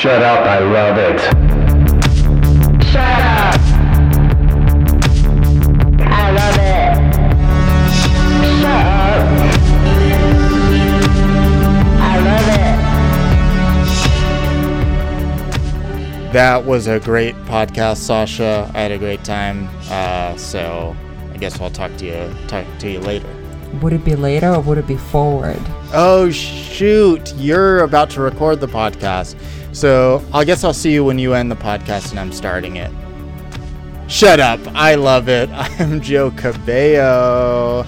Shut Up, I Love It. Shut up. I love it. Shut up. I love it. That was a great podcast, Sasha. I had a great time. So I guess I'll talk to you later. Would it be later or would it be forward? Oh, shoot. You're about to record the podcast. So I guess I'll see you when you end the podcast and I'm starting it. Shut up. I love it. I'm Joe Cabello.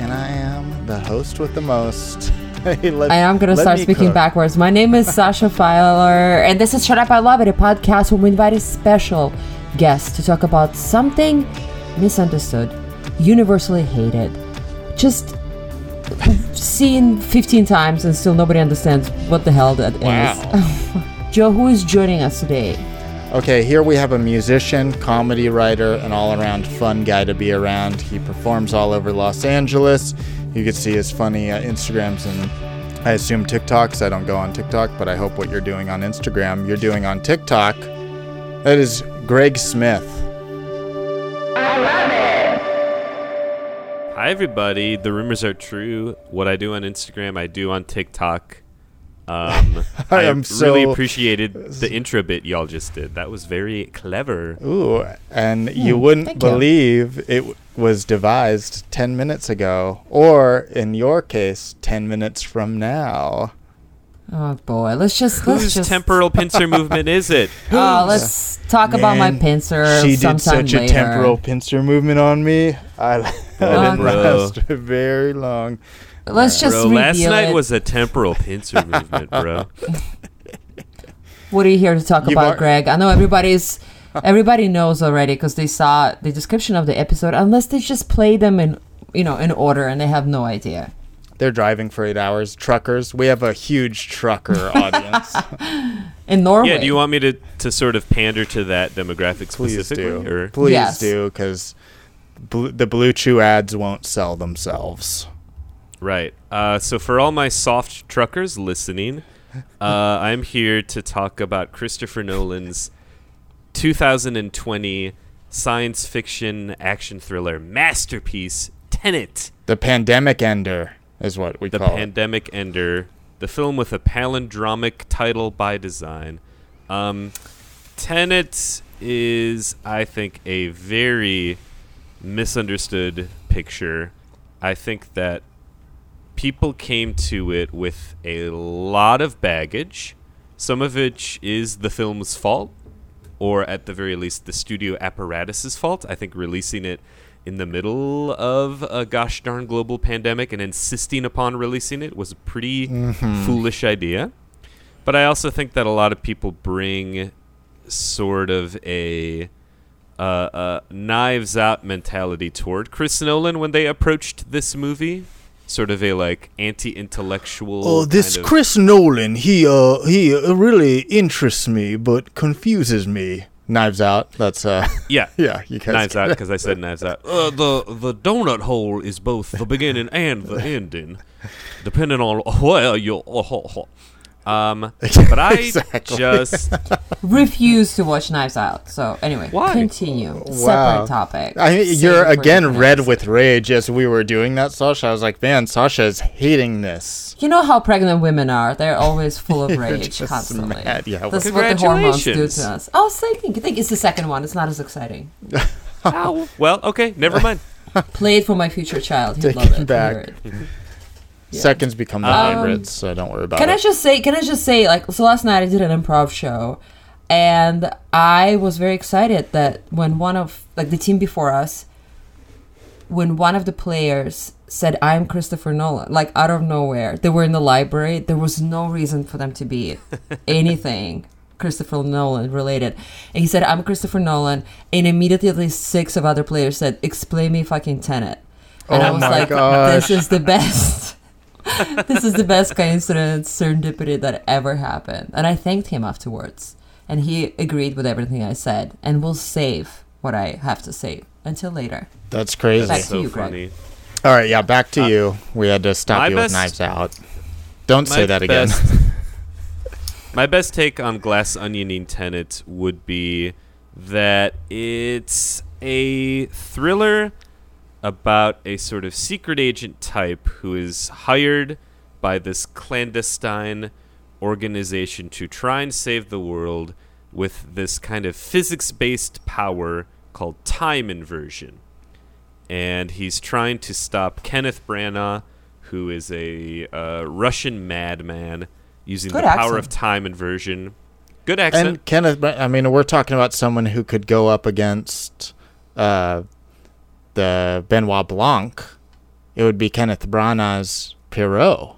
And I am the host with the most. I am going to start speaking backwards. My name is Sasha Feiler. And this is Shut Up, I Love It, a podcast where we invite a special guest to talk about something misunderstood, universally hated, just seen 15 times and still nobody understands what the hell that is. Joe, who is joining us today? Okay, here we have a musician, comedy writer, an all-around fun guy to be around. He performs all over Los Angeles. You can see his funny Instagrams and I assume TikToks. I don't go on TikTok, but I hope what you're doing on Instagram, you're doing on TikTok. That is Greg Smith. I love it. Hi, everybody. The rumors are true. What I do on Instagram, I do on TikTok. I really appreciated the intro bit y'all just did. That was very clever. Ooh, and you wouldn't believe it was devised 10 minutes ago, or in your case, 10 minutes from now. Oh, boy. Whose temporal pincer movement is it? Oh, let's talk about my pincer sometime later. She did such a temporal pincer movement on me. I didn't last very long. Let's just reveal last night it was a temporal pincer movement, bro. What are you here to talk about, Greg? I know everybody knows already because they saw the description of the episode, unless they just play them in order and they have no idea. They're driving for 8 hours. Truckers. We have a huge trucker audience. In Norway. Yeah, do you want me to sort of pander to that demographic specifically? Please do, because the Blue Chew ads won't sell themselves. Right. So for all my soft truckers listening, I'm here to talk about Christopher Nolan's 2020 science fiction action thriller masterpiece, Tenet. The Pandemic Ender. Is what we call it. The Pandemic Ender, the film with a palindromic title by design. Tenet is, I think, a very misunderstood picture. I think that people came to it with a lot of baggage, some of which is the film's fault, or at the very least, the studio apparatus's fault. I think releasing it in the middle of a gosh darn global pandemic and insisting upon releasing it was a pretty foolish idea. But I also think that a lot of people bring sort of a Knives Out mentality toward Chris Nolan when they approached this movie. Sort of a like anti-intellectual. Oh, this kind of Chris Nolan, he really interests me but confuses me. Knives Out. That's yeah. You guys Knives Out because I said Knives Out. The donut hole is both the beginning and the ending, depending on where you're. But I just refuse to watch Knives Out. So anyway, why? Continue. Wow. Separate topic. You're again red with rage as we were doing that, Sasha. I was like, man, Sasha's hating this. You know how pregnant women are. They're always full of rage constantly. Mad. Yeah, well, that's what the hormones do to us. I was thinking, it's the second one. It's not as exciting. Ow. Well, okay, never mind. Play it for my future child. He'd love it. Back. Yeah. Seconds become the favorites, so don't worry about it. Can I just say, so last night I did an improv show, and I was very excited that when one of, the team before us, when one of the players said, I'm Christopher Nolan, out of nowhere, they were in the library, there was no reason for them to be anything Christopher Nolan related. And he said, I'm Christopher Nolan, and immediately 6 of other players said, explain me fucking Tenet. And I was like, gosh. This is the best. This is the best coincidence, serendipity that ever happened. And I thanked him afterwards. And he agreed with everything I said. And will save what I have to say until later. That's crazy. Back to you, Greg. All right, yeah, back to you. We had to stop you with Knives Out. Don't say that again. My best take on glass onioning Tenet would be that it's a thriller about a sort of secret agent type who is hired by this clandestine organization to try and save the world with this kind of physics-based power called time inversion. And he's trying to stop Kenneth Branagh, who is a Russian madman, using Good the accent. Power of time inversion. Good accent. And Kenneth, I mean, we're talking about someone who could go up against the Benoit Blanc. It would be Kenneth Branagh's Pierrot.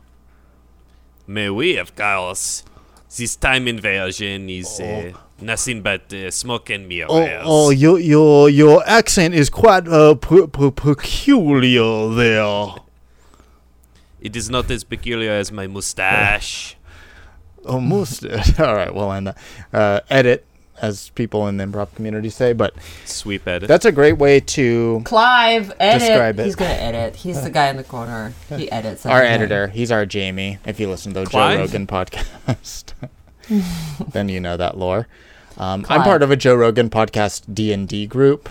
Mais oui, of course. This time inversion is nothing but smoke and mirrors. Oh, your accent is quite peculiar there. It is not as peculiar as my mustache. Oh, mustache. All right, we'll end that. Edit, as people in the improv community say, but... Sweep edit. That's a great way to... Clive, edit. Describe it. He's going to edit. He's the guy in the corner. He edits. Our editor. He's our Jamie. If you listen to the Joe Rogan podcast, then you know that lore. I'm part of a Joe Rogan podcast D&D group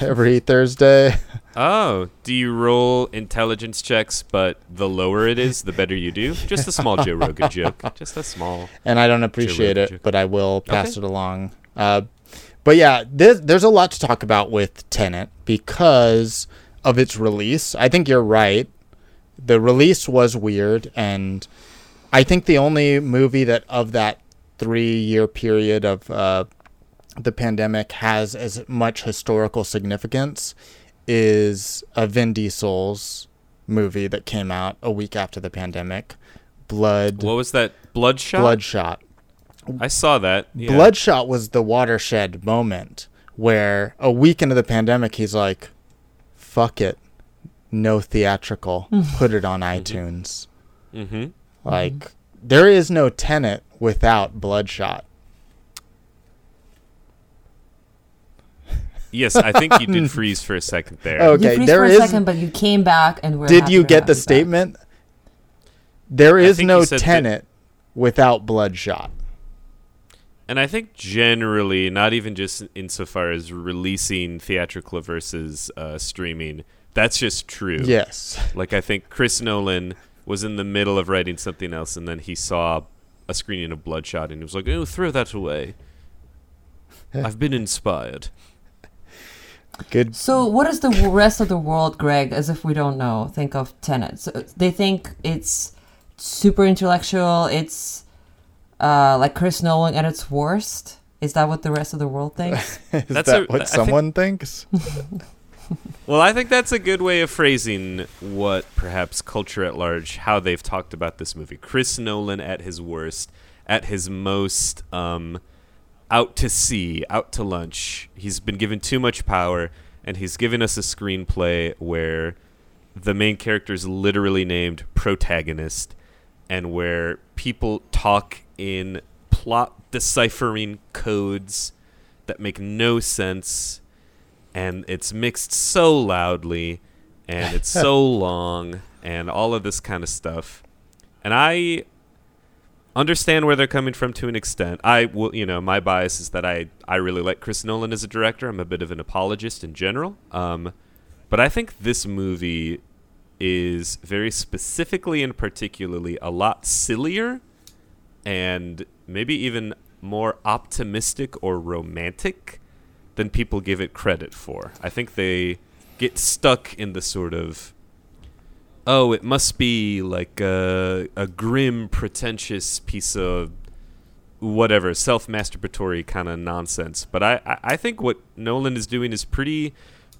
every Thursday. Oh, do you roll intelligence checks, but the lower it is, the better you do? Just a small Joe Rogan joke. Just a small. And I don't appreciate it, joke. But I will pass it along. But yeah, there's a lot to talk about with Tenet because of its release. I think you're right. The release was weird. And I think the only movie that of that 3-year period of the pandemic has as much historical significance is a Vin Diesel's movie that came out a week after the pandemic. What was that? Bloodshot? Bloodshot. I saw that. Yeah. Bloodshot was the watershed moment where a week into the pandemic, he's like, fuck it. No theatrical. Put it on iTunes. Mm-hmm. Like, there is no Tenet without Bloodshot. Yes, I think you did freeze for a second there. Okay, you froze for a second, but you came back and we're Did you get the statement? Back. There is no Tenet without Bloodshot. And I think generally, not even just insofar as releasing theatrical versus streaming, that's just true. Yes. Like, I think Chris Nolan was in the middle of writing something else, and then he saw a screening of Bloodshot, and he was like, oh, throw that away. I've been inspired. Good. So what is the rest of the world, Greg, as if we don't know, think of Tenet? So they think it's super intellectual. It's... like Chris Nolan at its worst? Is that what the rest of the world thinks? Is what someone thinks? Well, I think that's a good way of phrasing what perhaps culture at large, how they've talked about this movie. Chris Nolan at his worst, at his most out to sea, out to lunch. He's been given too much power, and he's given us a screenplay where the main character is literally named protagonist, and where people talk in plot deciphering codes that make no sense, and it's mixed so loudly, and it's so long, and all of this kind of stuff. And I understand where they're coming from to an extent. I will, you know, my bias is that I really like Chris Nolan as a director. I'm a bit of an apologist in general. But I think this movie is very specifically and particularly a lot sillier and maybe even more optimistic or romantic than people give it credit for. I think they get stuck in the sort of, oh, it must be like a grim, pretentious piece of whatever, self-masturbatory kind of nonsense. But I think what Nolan is doing is pretty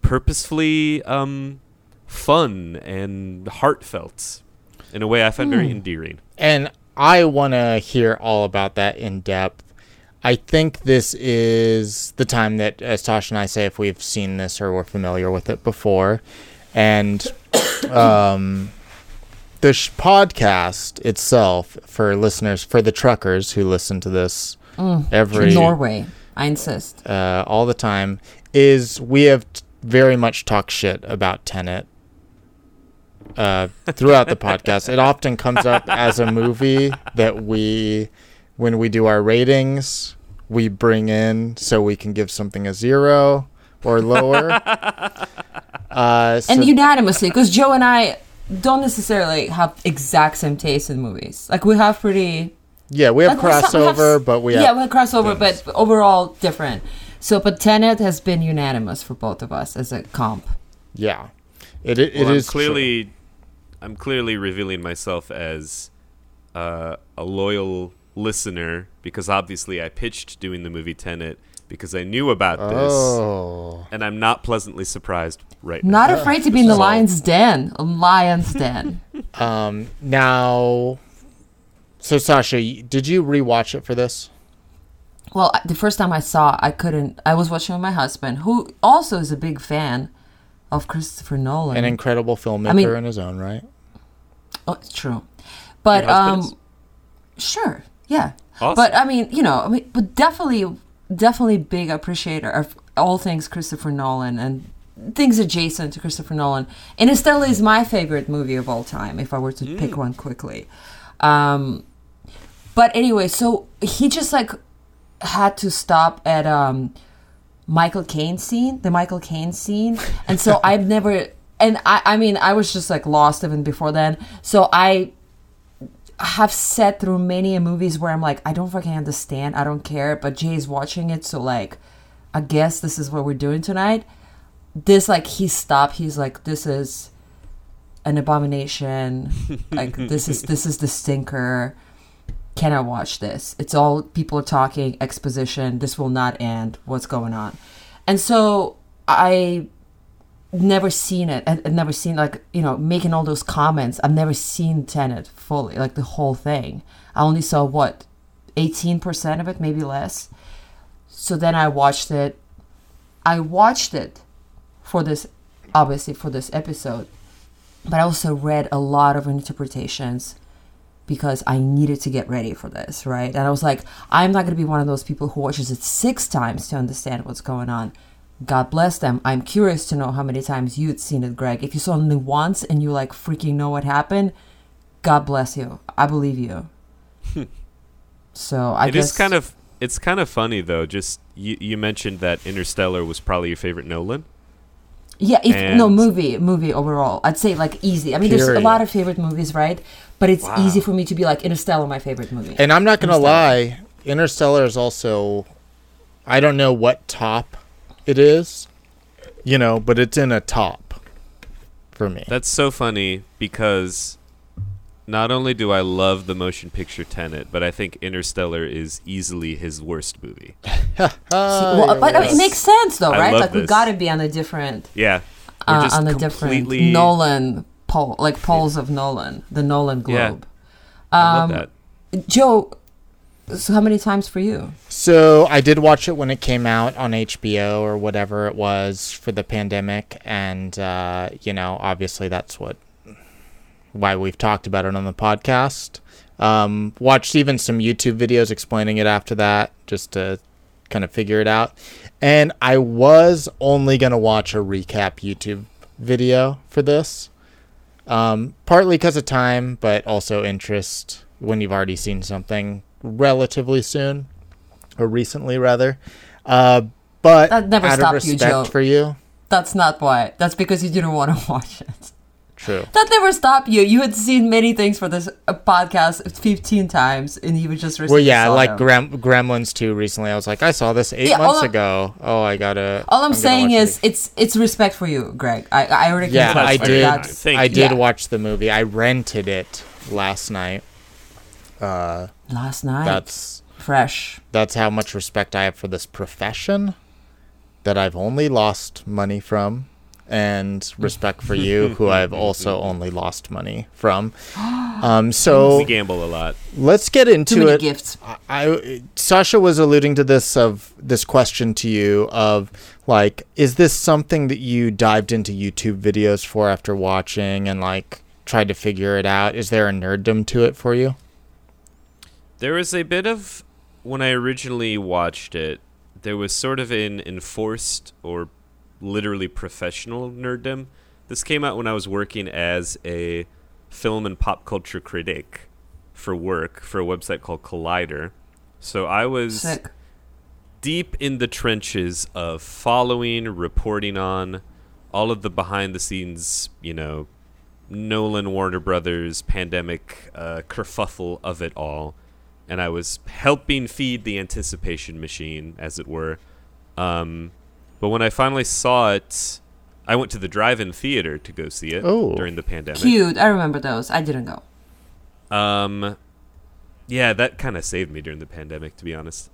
purposefully fun and heartfelt in a way I find very endearing. And I want to hear all about that in depth. I think this is the time that, as Tosh and I say, if we've seen this or we're familiar with it before. And the podcast itself, for listeners, for the truckers who listen to this every... Norway, I insist. All the time, is we have very much talked shit about Tenet. Throughout the podcast, it often comes up as a movie that we When we do our ratings, we bring in so we can give something a 0 or lower. And unanimously, because Joe and I don't necessarily have exact same taste in movies. Like, we have pretty... Yeah, we have like crossover, but we have... Yeah, we have crossover, things. But overall different. So, but Tenet has been unanimous for both of us as a comp. Yeah. It is clearly true. I'm clearly revealing myself as a loyal listener, because obviously I pitched doing the movie Tenet because I knew about this, and I'm not pleasantly surprised right now. Not afraid to be in the lion's den. Now... So, Sasha, did you rewatch it for this? Well, the first time I saw, I couldn't. I was watching with my husband, who also is a big fan of Christopher Nolan. An incredible filmmaker in his own right. Oh, it's true. But, sure, yeah. Awesome. But, but definitely big appreciator of all things Christopher Nolan and things adjacent to Christopher Nolan. Interstellar is my favorite movie of all time, if I were to pick one quickly. But anyway, so he just had to stop at the Michael Caine scene, and so I've never, and I was just lost even before then. So I have sat through many movies where I'm I don't fucking understand, I don't care, but Jay's watching it, so I guess this is what we're doing tonight. This he stopped. He's this is an abomination. This is the stinker. Can I watch this? It's all people are talking, exposition. This will not end. What's going on? And so I never seen it. I've never seen making all those comments. I've never seen Tenet fully, the whole thing. I only saw 18% of it, maybe less. So then I watched it. I watched it for this episode, but I also read a lot of interpretations because I needed to get ready for this, right? And I was I'm not going to be one of those people who watches it 6 times to understand what's going on. God bless them. I'm curious to know how many times you'd seen it, Greg. If you saw it only once and you freaking know what happened, God bless you. I believe you. So it's kind of funny though. Just you mentioned that Interstellar was probably your favorite Nolan. Yeah, movie overall. I'd say easy. I mean, there's a lot of favorite movies, right? But it's easy for me to be Interstellar, my favorite movie. And I'm not going to lie, Interstellar is also, I don't know what top it is, but it's in a top for me. That's so funny because not only do I love the motion picture Tenet, but I think Interstellar is easily his worst movie. It makes sense, though, right? We've got to be on a different... Yeah. We're just on a different Nolan pole, poles of Nolan, the Nolan globe. Yeah. I love that. Joe, so how many times for you? So I did watch it when it came out on HBO or whatever it was for the pandemic, and, obviously that's why we've talked about it on the podcast. Watched even some YouTube videos explaining it after that, just to kind of figure it out. And I was only going to watch a recap YouTube video for this, partly because of time, but also interest when you've already seen something relatively soon, or recently rather. But that never out of respect for you. That's not why. That's because you didn't want to watch it. True. That never stopped you. You had seen many things for this podcast 15 times, and you would just recently Gremlins 2 recently. I was I saw this 8 months ago. I'm saying is it's respect for you, Greg. I already... Yeah, I did watch the movie. I rented it last night. Last night? That's... Fresh. That's how much respect I have for this profession that I've only lost money from. And respect for you, who I've also only lost money from. So we gamble a lot. Let's get into... Too many it. Gifts. Sasha was alluding to this question to you of is this something that you dived into YouTube videos for after watching and tried to figure it out? Is there a nerddom to it for you? There was a bit of... when I originally watched it, there was sort of an enforced or literally professional nerddom. This came out when I was working as a film and pop culture critic for work for a website called Collider, So I was sick. Deep in the trenches of following, reporting on all of the behind the scenes, Nolan, Warner Brothers, pandemic kerfuffle of it all. And I was helping feed the anticipation machine, as it were. But when I finally saw it, I went to the drive-in theater to go see it during the pandemic. Cute. I remember those. I didn't go. Yeah, that kind of saved me during the pandemic, to be honest.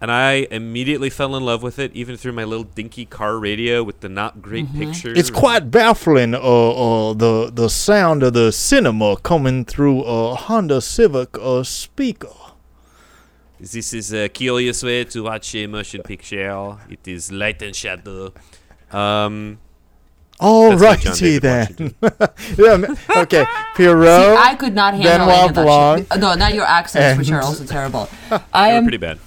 And I immediately fell in love with it, even through my little dinky car radio with the not great pictures. It's quite baffling, the sound of the cinema coming through a Honda Civic speaker. This is a curious way to watch a motion picture. It is light and shadow. All righty then. Okay, Pierrot. I could not handle Benoit Blanc. No, not your accents, which are also terrible. They're pretty bad.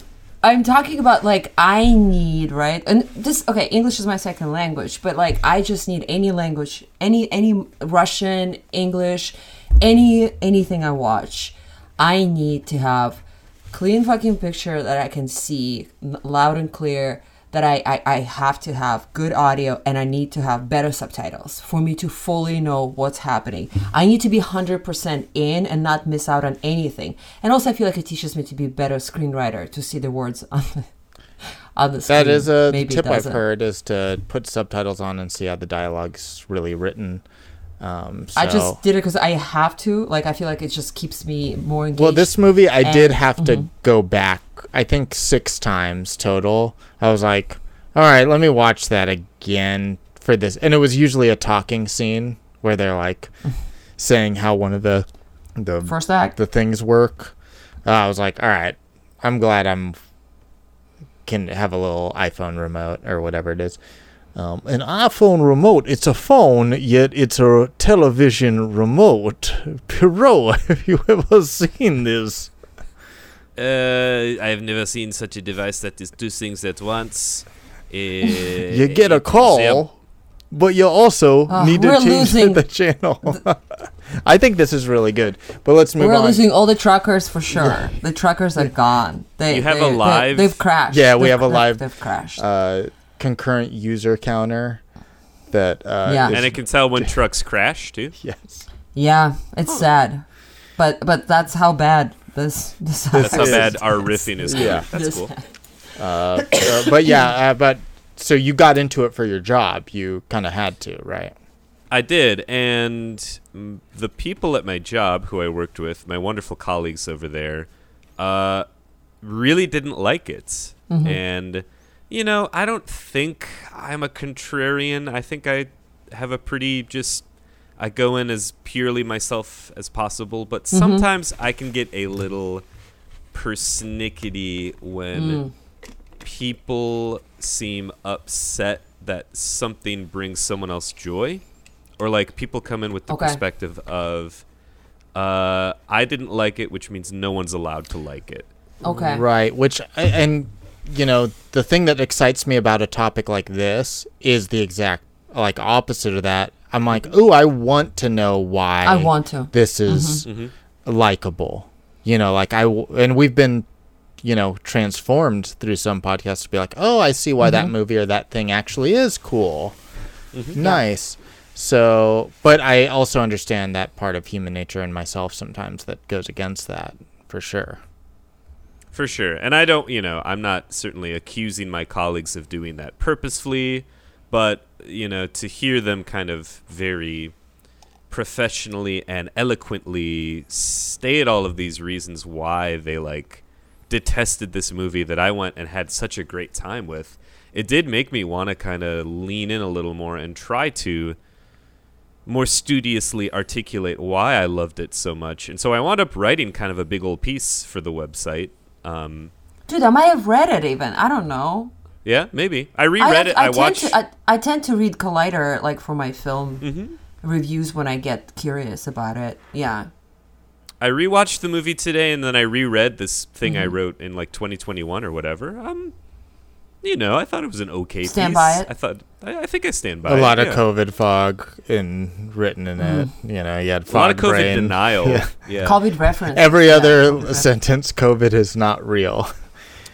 I'm talking about, I need, right? And this, okay, English is my second language, but, I just need any language, any Russian, English, anything I watch. I need to have clean fucking picture that I can see loud and clear, that I have to have good audio, and I need to have better subtitles for me to fully know what's happening. I need to be 100% in and not miss out on anything. And also, I feel like it teaches me to be a better screenwriter, to see the words on the screen. That is a maybe tip I've heard, is to put subtitles on and see how the dialogue's really written. I just did it because I have to. I feel like it just keeps me more engaged. Well, this movie, I did have to go back, I think, 6 times total. I was like, all right, let me watch that again for this. And it was usually a talking scene where they're, saying how one of the first act, the things work. I was like, all right, I'm glad I can have a little iPhone remote or whatever it is. An iPhone remote, it's a phone, yet it's a television remote. Pierrot, have you ever seen this? I have never seen such a device that is 2 things at once. You get a call, but you also need to change the channel. I think this is really good, but let's move on. We're losing all the truckers for sure. The truckers are gone. They've crashed. Yeah, we have a live. They've crashed. Concurrent user counter that and it can tell when trucks crash too. Yes. Yeah, it's sad, but that's how bad this is. How bad our riffing is. Yeah, that's cool. But so you got into it for your job. You kind of had to, right? I did, and the people at my job who I worked with, my wonderful colleagues over there, really didn't like it, and. I don't think I'm a contrarian. I think I have a pretty I go in as purely myself as possible. But sometimes I can get a little persnickety when people seem upset that something brings someone else joy. Or people come in with the perspective of, I didn't like it, which means no one's allowed to like it. Okay. Right, which... the thing that excites me about a topic like this is the exact opposite of that. I'm like, ooh, I want to know why this is likable. And we've been, transformed through some podcasts to be like, oh, I see why that movie or that thing actually is cool. Mm-hmm. Nice. Yeah. So, but I also understand that part of human nature in myself sometimes that goes against that for sure. For sure. And I don't, I'm not certainly accusing my colleagues of doing that purposefully, but, to hear them kind of very professionally and eloquently state all of these reasons why they, detested this movie that I went and had such a great time with, it did make me want to kind of lean in a little more and try to more studiously articulate why I loved it so much. And so I wound up writing kind of a big old piece for the website. Dude, I might have read it even. I don't know. Yeah, maybe. I reread it. I tend to read Collider for my film reviews when I get curious about it. Yeah. I rewatched the movie today, and then I reread this thing I wrote in 2021 or whatever. you know, I thought it was an okay piece. Stand by it. I think I stand by it. A lot of COVID fog written in it. You know, you had fog. A lot of COVID brain. Denial. Yeah. Yeah. COVID reference. Every other sentence, COVID is not real.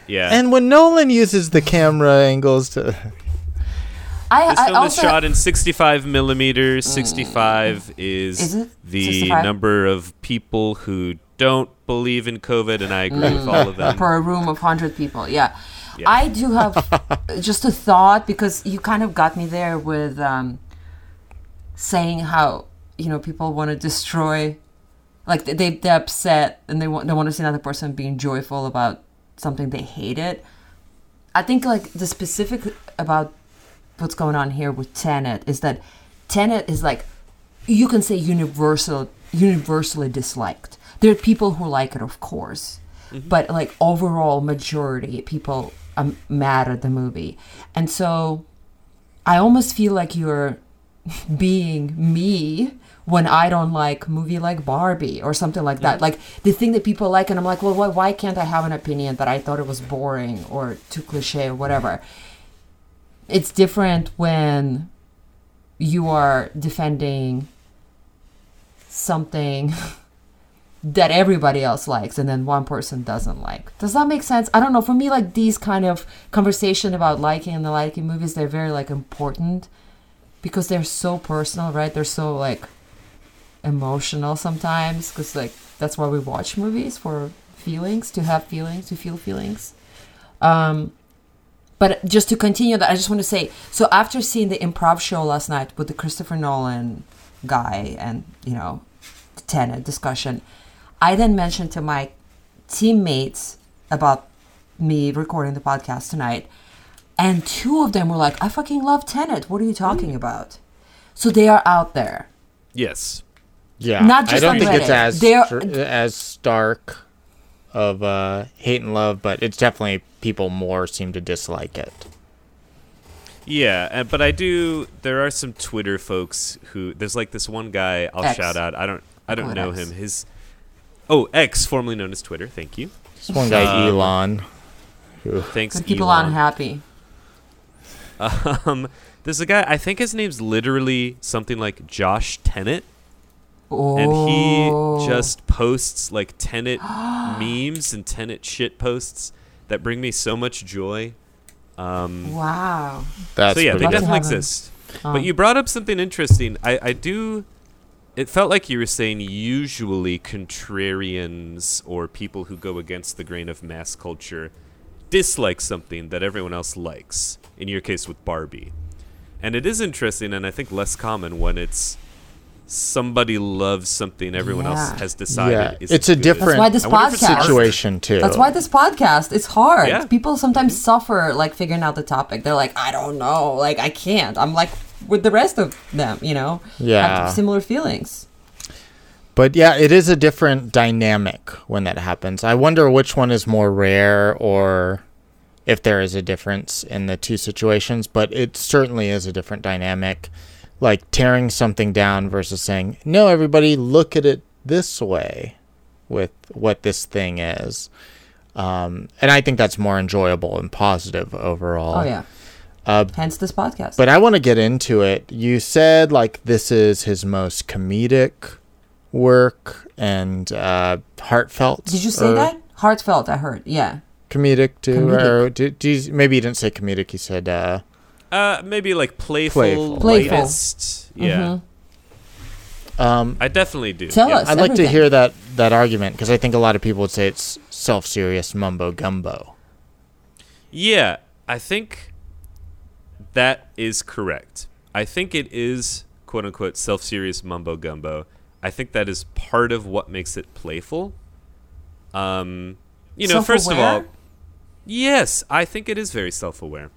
Yeah. And when Nolan uses the camera angles to. This film is shot in 65 millimeters. 65 is the 65? Number of people who don't believe in COVID, and I agree with all of them. Per a room of 100 people, yeah. I do have just a thought, because you kind of got me there with saying how, you know, people want to destroy, like they're upset and they want to see another person being joyful about something they hated. I think like the specific about what's going on here with Tenet is that Tenet is like, you can say universally disliked. There are people who like it, of course, but like overall majority people are mad at the movie. And so I almost feel like you're being me when I don't like movie like Barbie or something like that. Like the thing that people like, and I'm like, well, why can't I have an opinion that I thought it was boring or too cliche or whatever? It's different when you are defending something that everybody else likes and then one person doesn't like. Does that make sense? I don't know. For me, like these kind of conversation about liking and the liking movies, they're very like important because they're so personal, right? They're so like emotional sometimes because like that's why we watch movies, for feelings, to have feelings, to feel feelings. But just to continue that, I just want to say, so after seeing the improv show last night with the Christopher Nolan guy and, you know, the Tenet discussion, I then mentioned to my teammates about me recording the podcast tonight. And two of them were like, I fucking love Tenet. What are you talking about? So they are out there. Yes. Yeah. Not just on Reddit. I don't think it's as stark of hate and love, but it's definitely people more seem to dislike it. Yeah, but I do. There are some Twitter folks who. There's like this one guy I'll shout out. I don't know him. X, formerly known as Twitter. Thank you. This one guy, Elon. Thanks, Elon. Keep Elon happy. There's a guy. I think his name's literally something like Josh Tenet. And he just posts like Tenet memes and Tenet shit posts that bring me so much joy. Wow. That's so yeah, they definitely exist. But you brought up something interesting. I do. It felt like you were saying usually contrarians or people who go against the grain of mass culture dislike something that everyone else likes. In your case with Barbie. And it is interesting, and I think less common when it's somebody loves something everyone else has decided is it's a good. Different that's why this podcast, situation too. That's why this podcast, it's hard. Yeah. People sometimes suffer like figuring out the topic. They're like, I don't know. Like, I can't. I'm like with the rest of them, you know? Yeah. Have similar feelings. But yeah, it is a different dynamic when that happens. I wonder which one is more rare or if there is a difference in the two situations, but it certainly is a different dynamic. Like tearing something down versus saying, no, everybody look at it this way with what this thing is. And I think that's more enjoyable and positive overall. Oh, yeah. Hence this podcast. But I want to get into it. You said like this is his most comedic work and heartfelt. Did you say that? Heartfelt, I heard. Yeah. Comedic too. Comedic. Or, maybe you didn't say comedic. You said... maybe like playful. Lightest. Yeah. Mm-hmm. I definitely do. Tell us. I'd like to hear that argument because I think a lot of people would say it's self-serious mumbo gumbo. Yeah, I think that is correct. I think it is quote unquote self-serious mumbo gumbo. I think that is part of what makes it playful. You know, first of all, yes, I think it is very self-aware.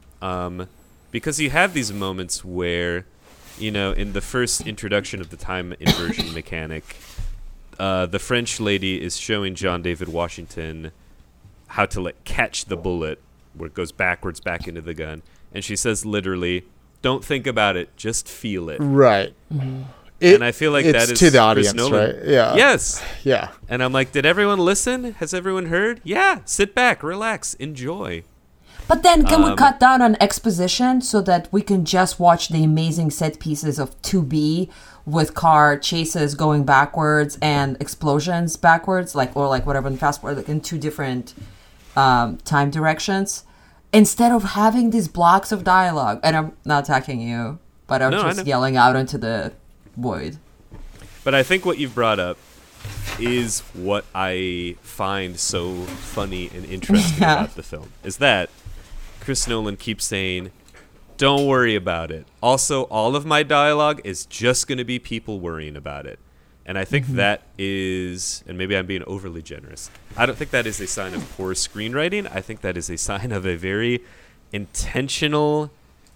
Because you have these moments where, you know, in the first introduction of the time inversion mechanic, the French lady is showing John David Washington how to like catch the bullet where it goes backwards back into the gun. And she says literally, don't think about it, just feel it. Right. Mm-hmm. And I feel like that is to the audience, right? Yeah. Yes. Yeah. And I'm like, did everyone listen? Has everyone heard? Yeah. Sit back, relax, enjoy. But then can we cut down on exposition so that we can just watch the amazing set pieces of 2B with car chases going backwards and explosions backwards, whatever, and fast forward, in two different time directions, instead of having these blocks of dialogue? And I'm not attacking you, but I'm just yelling out into the void. But I think what you've brought up is what I find so funny and interesting about the film, is that Chris Nolan keeps saying, don't worry about it. Also, all of my dialogue is just going to be people worrying about it. And I think that is, and maybe I'm being overly generous, I don't think that is a sign of poor screenwriting. I think that is a sign of a very intentional,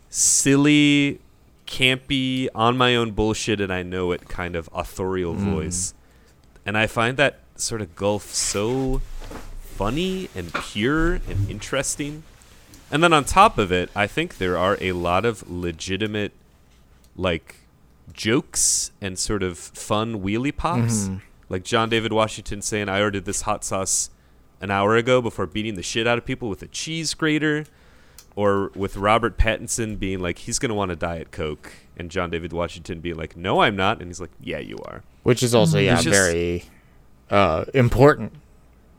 silly, campy, on my own bullshit, and I know it kind of authorial voice. And I find that sort of gulf so funny and pure and interesting. And then on top of it, I think there are a lot of legitimate, jokes and sort of fun wheelie pops. Mm-hmm. Like John David Washington saying, I ordered this hot sauce an hour ago before beating the shit out of people with a cheese grater. Or with Robert Pattinson being like, he's going to want a Diet Coke. And John David Washington being like, no, I'm not. And he's like, yeah, you are. Which is also, very important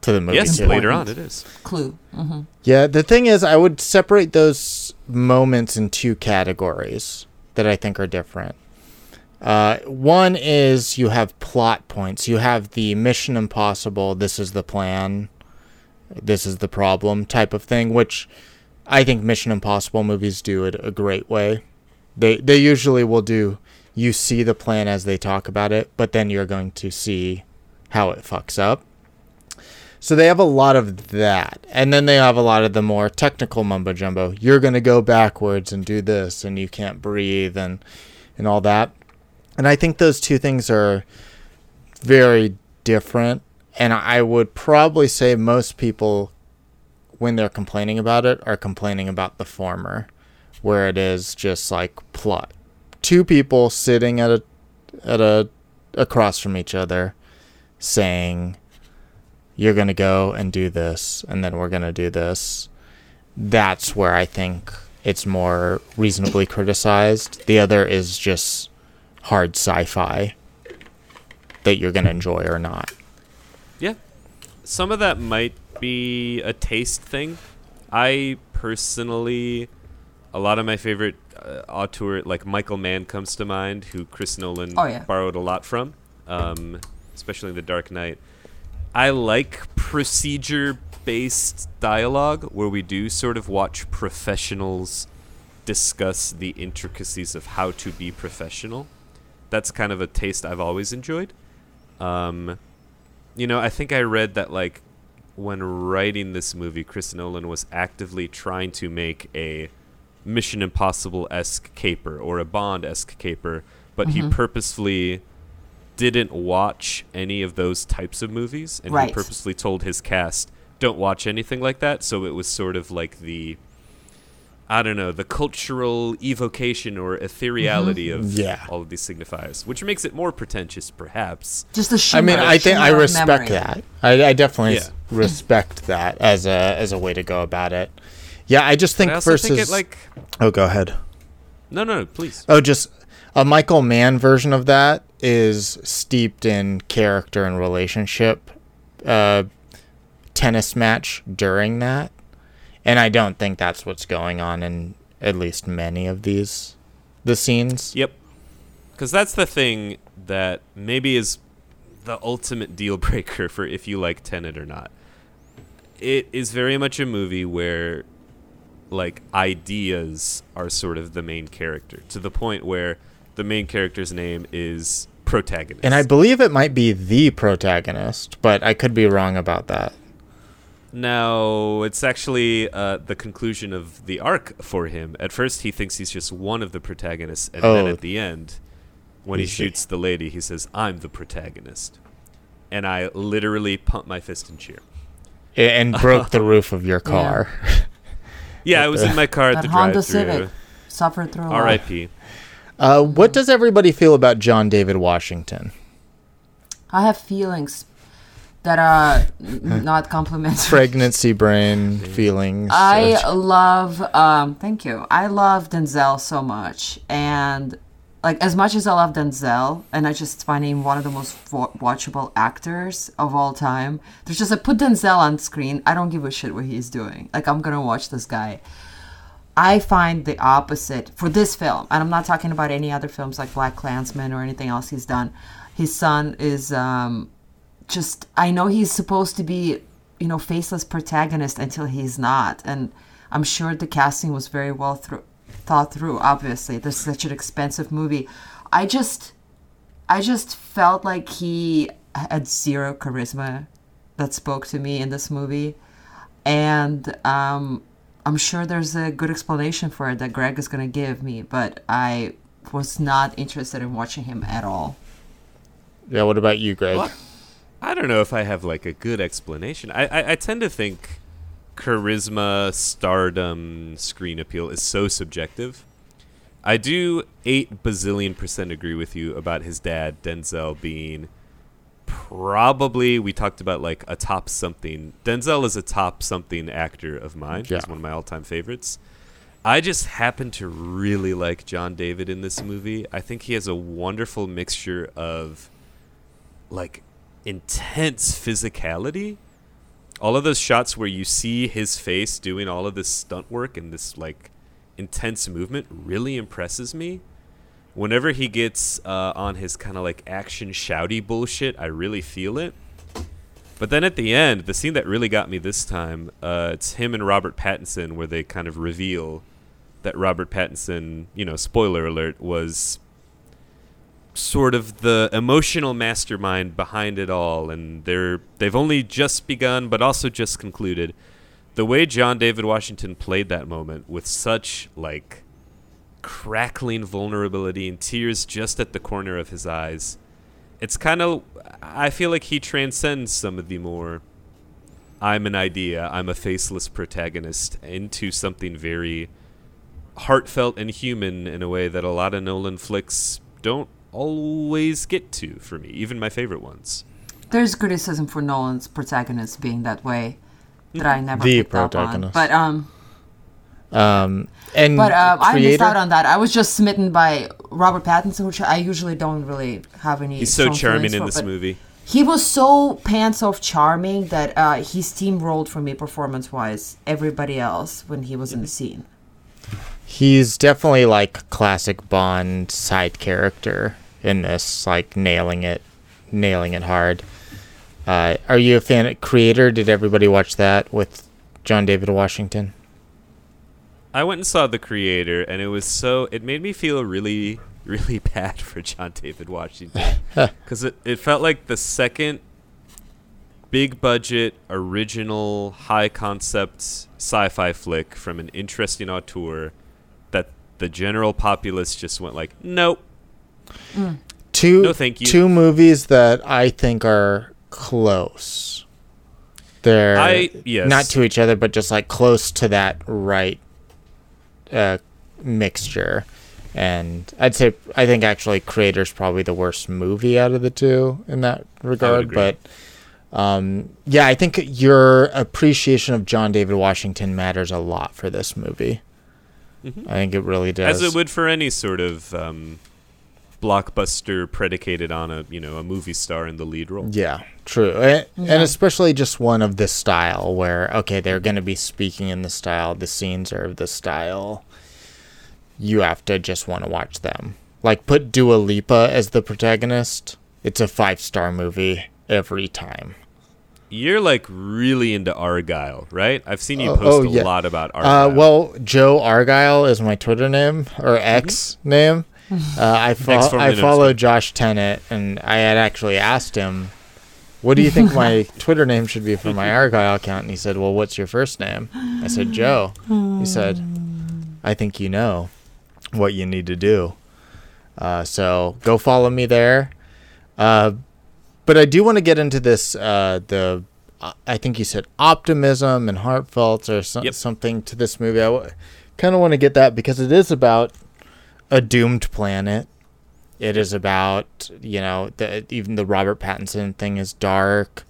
to the movie. Yes, later on it is. Clue. Mm-hmm. Yeah, the thing is, I would separate those moments in two categories that I think are different. One is you have plot points. You have the Mission Impossible, this is the plan, this is the problem type of thing, which I think Mission Impossible movies do it a great way. They usually will do, you see the plan as they talk about it, but then you're going to see how it fucks up. So they have a lot of that. And then they have a lot of the more technical mumbo jumbo. You're going to go backwards and do this, and you can't breathe and all that. And I think those two things are very different. And I would probably say most people, when they're complaining about it, are complaining about the former, where it is just like plot. Two people sitting at a across from each other saying, you're going to go and do this, and then we're going to do this. That's where I think it's more reasonably criticized. The other is just hard sci-fi that you're going to enjoy or not. Yeah. Some of that might be a taste thing. I personally, a lot of my favorite auteur, like Michael Mann comes to mind, who Chris Nolan borrowed a lot from, especially in The Dark Knight. I like procedure-based dialogue where we do sort of watch professionals discuss the intricacies of how to be professional. That's kind of a taste I've always enjoyed. I think I read that when writing this movie, Chris Nolan was actively trying to make a Mission Impossible-esque caper or a Bond-esque caper, but he purposefully didn't watch any of those types of movies, and he purposely told his cast, don't watch anything like that. So it was sort of like the, I don't know, the cultural evocation or ethereality of all of these signifiers, which makes it more pretentious, perhaps. Just the shimmer. I mean, I think I respect that. I definitely respect that as a way to go about it. Yeah, I just think oh, go ahead. No, please. Oh, just a Michael Mann version of that is steeped in character and relationship, tennis match during that. And I don't think that's what's going on in at least many of the scenes. Yep. Because that's the thing that maybe is the ultimate deal breaker for if you like Tenet or not. It is very much a movie where ideas are sort of the main character, to the point where the main character's name is protagonist. And I believe it might be the protagonist, but I could be wrong about that. No, it's actually the conclusion of the arc for him. At first, he thinks he's just one of the protagonists, and then at the end, when he shoots the lady, he says, I'm the protagonist. And I literally pump my fist and cheer. And broke the roof of your car. Yeah, I was in my car at the drive-thru. Honda Civic suffered through R.I.P. What does everybody feel about John David Washington? I have feelings. that are not complimentary. Pregnancy brain feelings. I love Denzel so much. And like, as much as I love Denzel, and I just find him one of the most watchable actors of all time, there's just, I put Denzel on screen, I don't give a shit what he's doing. Like, I'm gonna watch this guy. I find the opposite for this film, and I'm not talking about any other films like Black Klansman or anything else he's done. His son is just, I know he's supposed to be, you know, faceless protagonist until he's not, and I'm sure the casting was very well thought through. Obviously, this is such an expensive movie. I just felt like he had zero charisma that spoke to me in this movie, and I'm sure there's a good explanation for it that Greg is going to give me, but I was not interested in watching him at all. Yeah, what about you, Greg? Well, I don't know if I have, like, a good explanation. I tend to think charisma, stardom, screen appeal is so subjective. I do 8 bazillion% agree with you about his dad, Denzel, being probably, we talked about, like, a top something. Denzel is a top something actor of mine. Yeah. He's one of my all-time favorites. I just happen to really like John David in this movie. I think he has a wonderful mixture of, like, intense physicality. All of those shots where you see his face doing all of this stunt work and this, like, intense movement really impresses me. Whenever he gets on his kind of like action shouty bullshit, I really feel it. But then at the end, the scene that really got me this time, it's him and Robert Pattinson, where they kind of reveal that Robert Pattinson, you know, spoiler alert, was sort of the emotional mastermind behind it all. And they've only just begun, but also just concluded. The way John David Washington played that moment with such like crackling vulnerability and tears just at the corner of his eyes. It's kind of, I feel like he transcends some of the more I'm an idea, I'm a faceless protagonist into something very heartfelt and human in a way that a lot of Nolan flicks don't always get to for me, even my favorite ones. There's criticism for Nolan's protagonists being that way that I never picked up on. But I missed out on that. I was just smitten by Robert Pattinson, which I usually don't really have any. He's so charming in this movie. He was so pants off charming that he steamrolled for me performance wise. Everybody else when he was in the scene. He's definitely like classic Bond side character in this, like nailing it hard. Are you a fan of Creator? Did everybody watch that with John David Washington? I went and saw The Creator, and it made me feel really, really bad for John David Washington. Because it felt like the second big budget, original, high concept sci-fi flick from an interesting auteur that the general populace just went like, nope. Mm. No, thank you. Two movies that I think are close. They're not to each other, but just like close to that right mixture. And I'd say I think actually Creator's probably the worst movie out of the two in that regard, but I think your appreciation of John David Washington matters a lot for this movie. Mm-hmm. I think it really does, as it would for any sort of blockbuster predicated on a movie star in the lead role. Yeah, true. And especially just one of this style where, okay, they're going to be speaking in this style, the scenes are of this style, you have to just want to watch them. Like, put Dua Lipa as the protagonist, it's a 5-star movie every time. You're like really into Argyle, right? I've seen you post a lot about Argyle. Joe Argyle is my Twitter name, or X name. I follow Josh Tenet, and I had actually asked him, what do you think my Twitter name should be for my Argyle account? And he said, well, what's your first name? I said, Joe. He said, I think you know what you need to do. So go follow me there. But I do want to get into this, I think you said optimism and heartfelt or something to this movie. I kind of want to get that because it is about a doomed planet. It is about, even the Robert Pattinson thing is dark.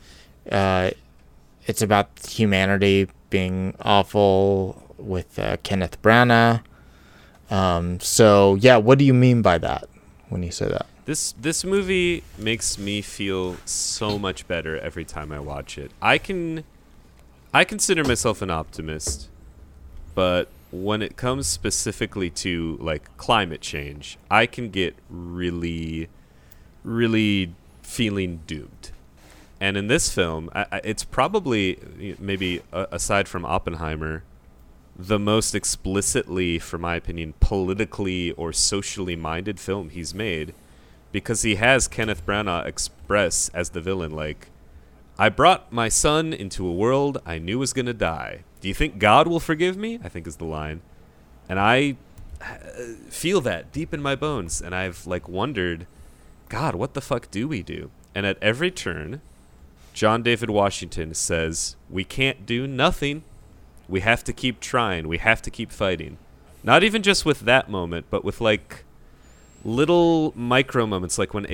It's about humanity being awful with Kenneth Branagh. So, yeah, what do you mean by that when you say that? This movie makes me feel so much better every time I watch it. I consider myself an optimist, but when it comes specifically to like climate change, I can get really, really feeling doomed. And in this film, it's probably, maybe aside from Oppenheimer, the most explicitly, for my opinion, politically or socially minded film he's made, because he has Kenneth Branagh express as the villain, like, I brought my son into a world I knew was going to die. Do you think God will forgive me? I think is the line. And I feel that deep in my bones. And I've like wondered, God, what the fuck do we do? And at every turn, John David Washington says, we can't do nothing. We have to keep trying. We have to keep fighting. Not even just with that moment, but with like little micro moments, like when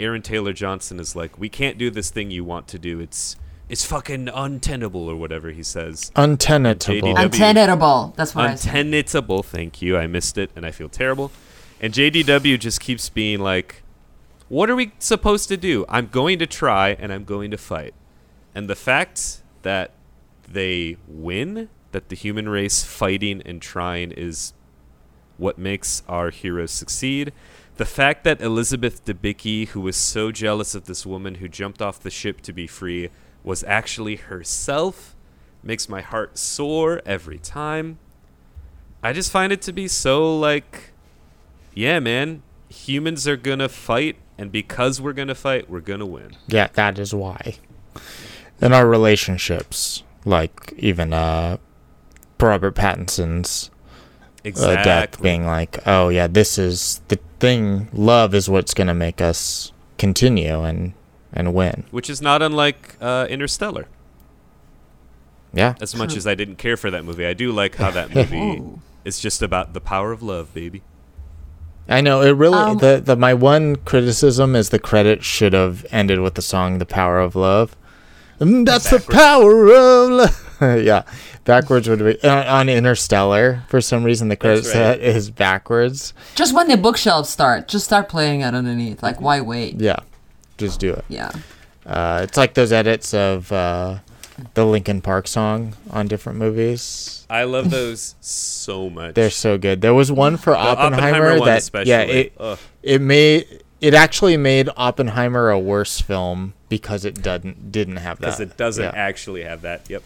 Aaron Taylor-Johnson is like, we can't do this thing you want to do. It's fucking untenable, or whatever he says. Untenable. Untenable. That's what I said. Untenable. Thank you. I missed it, and I feel terrible. And JDW just keeps being like, what are we supposed to do? I'm going to try, and I'm going to fight. And the fact that they win, that the human race fighting and trying is what makes our heroes succeed. The fact that Elizabeth Debicki, who was so jealous of this woman who jumped off the ship to be free, was actually herself, makes my heart soar every time. I just find it to be so like, yeah, man, humans are going to fight, and because we're going to fight, we're going to win. Yeah, that is why. In our relationships, like even Robert Pattinson's exactly. Death being like, oh yeah, this is the thing, love is what's going to make us continue and win. Which is not unlike Interstellar. Yeah. As much as I didn't care for that movie, I do like how that movie is just about the power of love, baby. I know, it really, my one criticism is the credits should have ended with the song, The Power of Love. And that's backwards. The power of love. Yeah, backwards would be, on Interstellar, for some reason the credits right. is backwards. Just when the bookshelves start, just start playing it underneath, like why wait? Yeah. Just do it. Yeah. It's like those edits of the Linkin Park song on different movies. I love those so much. They're so good. There was one for Oppenheimer one that especially. Yeah, it actually made Oppenheimer a worse film because it didn't have that. Because it doesn't actually have that. Yep.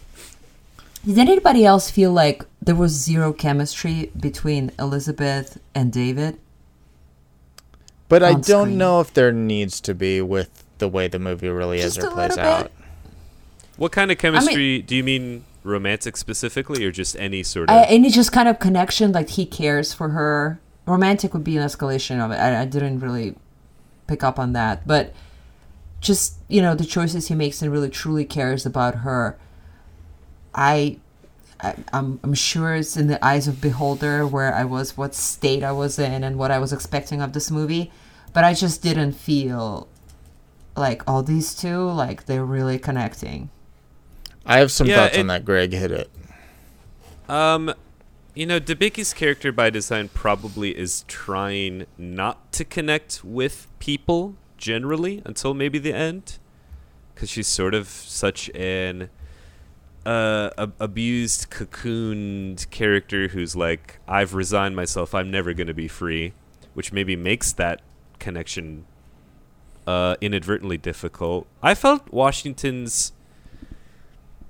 Did anybody else feel like there was zero chemistry between Elizabeth and David? But I don't know if there needs to be with the way the movie really is or plays out. What kind of chemistry? Do you mean romantic specifically or just any sort of... any just kind of connection, like he cares for her. Romantic would be an escalation of it. I didn't really pick up on that. But just, you know, the choices he makes and really truly cares about her. I'm sure it's in the eyes of beholder where I was, what state I was in and what I was expecting of this movie. But I just didn't feel like all these two, like they're really connecting. I have some thoughts on that. Greg, hit it. You know, Debicki's character by design probably is trying not to connect with people generally until maybe the end. Because she's sort of such an... abused, cocooned character who's like, I've resigned myself, I'm never going to be free, which maybe makes that connection inadvertently difficult. I felt Washington's,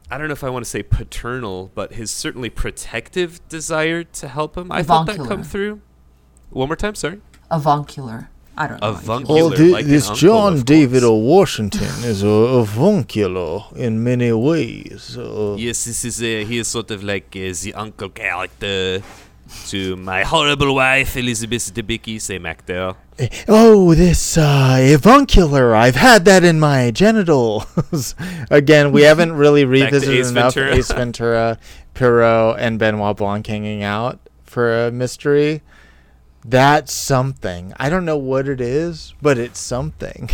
I don't know if I want to say paternal, but his certainly protective desire to help him, I thought that come through. One more time, sorry. Avuncular. I don't know. Avuncular. Like this uncle, John David Washington is avuncular in many ways. Yes, this is he is sort of like the uncle character to my horrible wife, Elizabeth Debicki, same actor. Oh, this avuncular. I've had that in my genitals. Again, we haven't really revisited Ace enough Ventura. Ace Ventura, Poirot, and Benoit Blanc hanging out for a mystery. That's something. I don't know what it is, but it's something.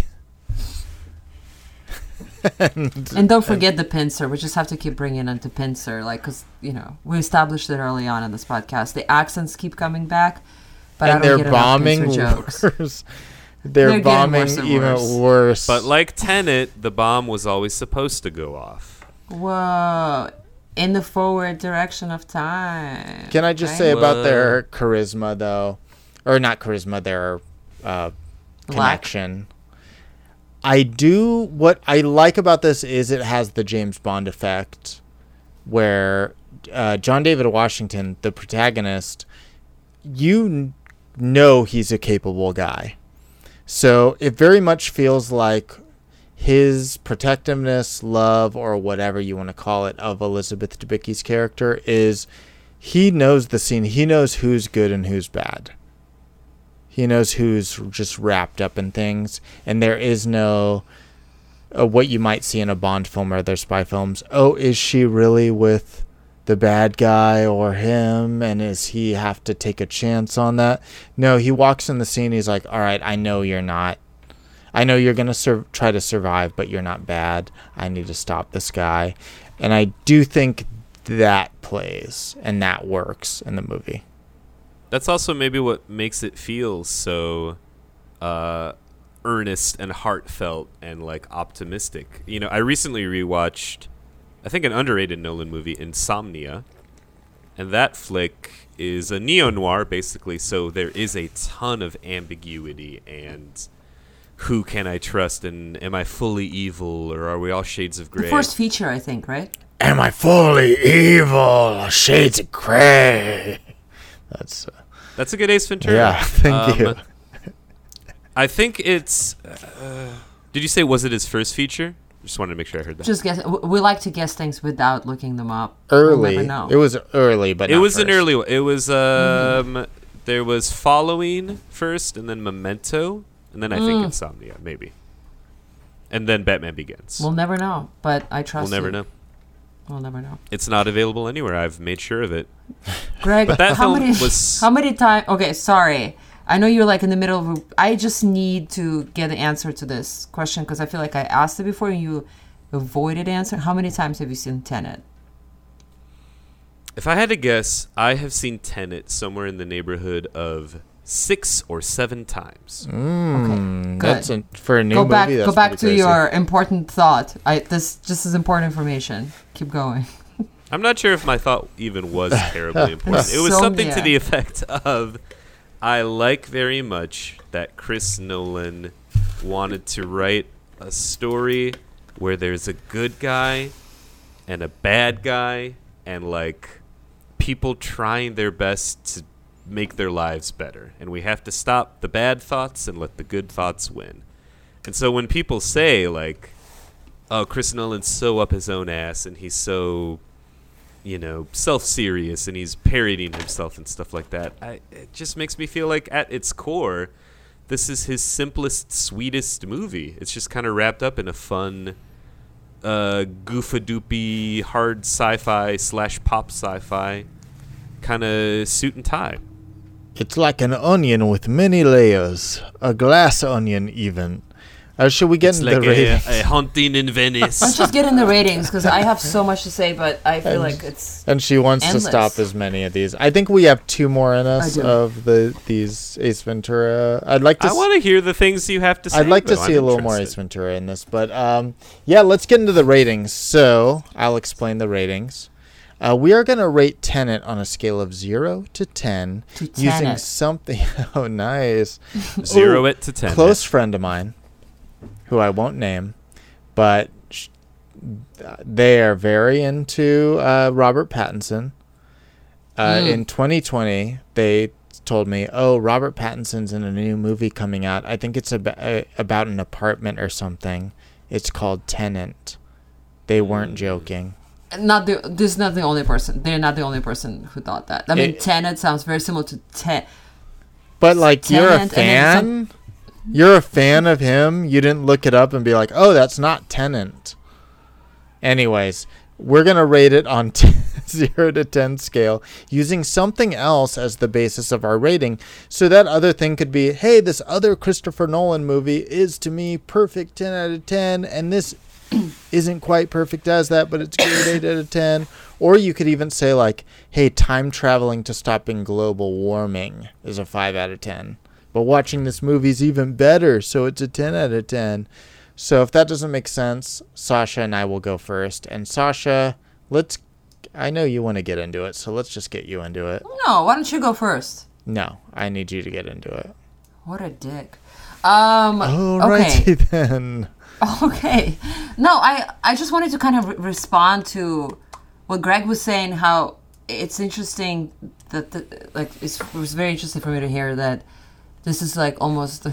and don't forget the pincer. We just have to keep bringing on to pincer, like, because, you know, we established it early on this podcast. The accents keep coming back, but and I don't get enough pincer jokes. They're bombing worse and even worse. But like Tenet, the bomb was always supposed to go off. Whoa. In the forward direction of time. Can I just say about their charisma, though? Or not charisma, their connection. What I like about this is it has the James Bond effect, where John David Washington, the protagonist, you know he's a capable guy. So it very much feels like his protectiveness, love, or whatever you want to call it, of Elizabeth Debicki's character is he knows the scene. He knows who's good and who's bad. He knows who's just wrapped up in things. And there is no what you might see in a Bond film or other spy films. Oh, is she really with the bad guy or him? And is he have to take a chance on that? No, he walks in the scene. He's like, all right, I know you're not. I know you're going to try to survive, but you're not bad. I need to stop this guy. And I do think that plays and that works in the movie. That's also maybe what makes it feel so earnest and heartfelt and, like, optimistic. You know, I recently rewatched, I think, an underrated Nolan movie, Insomnia. And that flick is a neo-noir, basically, so there is a ton of ambiguity and who can I trust, and am I fully evil, or are we all shades of gray? The first feature, I think, right? Am I fully evil or shades of gray? That's a good Ace Ventura. Yeah, thank you. I think it's... did you say, was it his first feature? Just wanted to make sure I heard that. Just guess. We like to guess things without looking them up. Early. We'll never know. It was early, but it was first. An early one. It was... There was Following first, and then Memento. And then I think Insomnia, maybe. And then Batman Begins. We'll never know, but I trust you. We'll never know. We'll never know. It's not available anywhere. I've made sure of it. Greg, but that film was... how many times... Okay, sorry. I know you're like in the middle of... I just need to get an answer to this question because I feel like I asked it before and you avoided answering. How many times have you seen Tenet? If I had to guess, I have seen Tenet somewhere in the neighborhood of 6 or 7 times. Okay, good. That's for a new movie. Go back to crazy. Your important thought. This is important information. Keep going. I'm not sure if my thought even was terribly important. It was something to the effect of, I like very much that Chris Nolan wanted to write a story where there's a good guy and a bad guy and, like, people trying their best to make their lives better, and we have to stop the bad thoughts and let the good thoughts win. And so when people say, like, oh, Chris Nolan's so up his own ass and he's so, you know, self-serious and he's parodying himself and stuff like that, it just makes me feel like at its core this is his simplest, sweetest movie. It's just kind of wrapped up in a fun goofa-doopy hard sci-fi / pop sci-fi kind of suit and tie. It's like an onion with many layers. A glass onion, even. Should we get into the ratings? A haunting in Venice. Let's just get in the ratings, because I have so much to say, but I feel like it's And she wants endless. To stop as many of these. I think we have 2 more in us of these Ace Ventura. I'd like to. I want to hear the things you have to say. I'd like to see a little more Ace Ventura in this, but yeah, let's get into the ratings. So I'll explain the ratings. We are going to rate Tenet on a scale of 0 to 10 using something. Oh, nice. 0 it to 10. Close friend of mine, who I won't name, but they are very into Robert Pattinson. In 2020, they told me, oh, Robert Pattinson's in a new movie coming out. I think it's about an apartment or something. It's called Tenet. They weren't joking. This is not the only person. They're not the only person who thought that. I mean, Tenet sounds very similar to Tenet. But, like, Tenet, you're a fan? You're a fan of him? You didn't look it up and be like, oh, that's not Tenet. Anyways, we're going to rate it on 0 to 10 scale using something else as the basis of our rating. So that other thing could be, hey, this other Christopher Nolan movie is, to me, perfect 10 out of 10, and this isn't quite perfect as that, but it's a good 8 out of 10. Or you could even say, like, hey, time traveling to stopping global warming is a 5 out of 10. But watching this movie is even better, so it's a 10 out of 10. So if that doesn't make sense, Sasha and I will go first. And Sasha, let's... I know you want to get into it, so let's just get you into it. No, why don't you go first? No, I need you to get into it. What a dick. Alrighty then. Okay. No, I just wanted to kind of respond to what Greg was saying, how it's interesting that, it was very interesting for me to hear that this is like almost,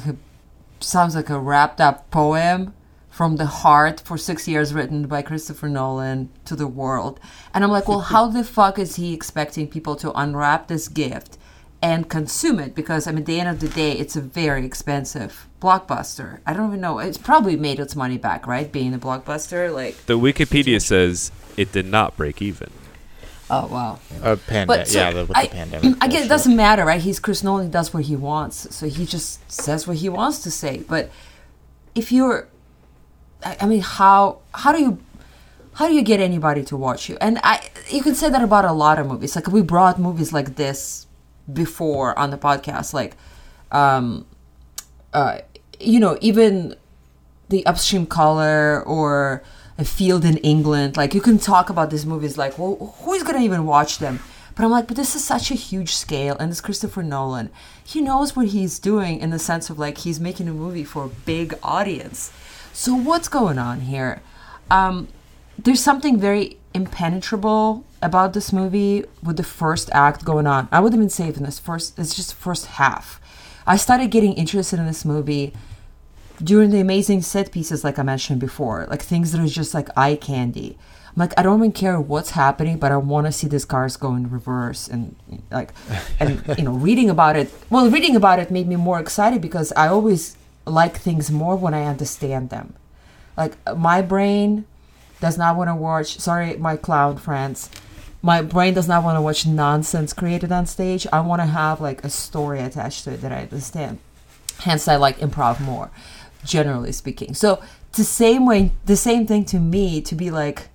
sounds like a wrapped up poem from the heart for 6 years written by Christopher Nolan to the world. And I'm like, well, how the fuck is he expecting people to unwrap this gift and consume it? Because, I mean, at the end of the day, it's a very expensive blockbuster. I don't even know. It's probably made its money back, right? Being a blockbuster, like... The Wikipedia says it did not break even. Oh, wow. The pandemic. I guess it doesn't matter, right? He's Chris Nolan, does what he wants. So he just says what he wants to say. But if you're... I mean, how do you get anybody to watch you? And you can say that about a lot of movies. Like, we brought movies like this before on the podcast, like, even The Upstream Color or A Field in England. Like, you can talk about these movies like, well, who's going to even watch them? But I'm like, but this is such a huge scale, and it's Christopher Nolan. He knows what he's doing in the sense of, like, he's making a movie for a big audience. So what's going on here? There's something very impenetrable about this movie with the first act going on. I wouldn't even say even this first, it's just the first half. I started getting interested in this movie during the amazing set pieces, like I mentioned before, like things that are just like eye candy. I'm like, I don't even care what's happening, but I want to see these cars go in reverse and like, and reading about it. Well, reading about it made me more excited because I always like things more when I understand them. Like, my brain does not want to watch, sorry, my clown friends, my brain does not want to watch nonsense created on stage. I want to have like a story attached to it that I understand. Hence, I like improv more, generally speaking. So the same thing to me, to be like,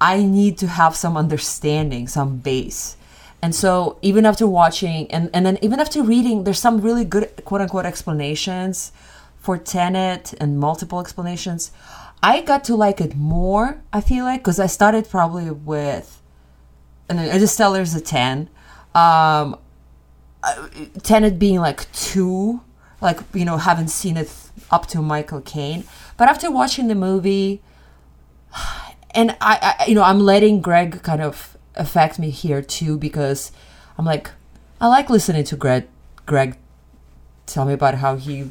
I need to have some understanding, some base. And so even after watching and then even after reading, there's some really good quote unquote explanations for Tenet and multiple explanations. I got to like it more, I feel like, because I started probably with, and Interstellar is a 10. Tenet being like 2, like, haven't seen it up to Michael Caine. But after watching the movie, and I'm letting Greg kind of affect me here too, because I'm like, I like listening to Greg tell me about how he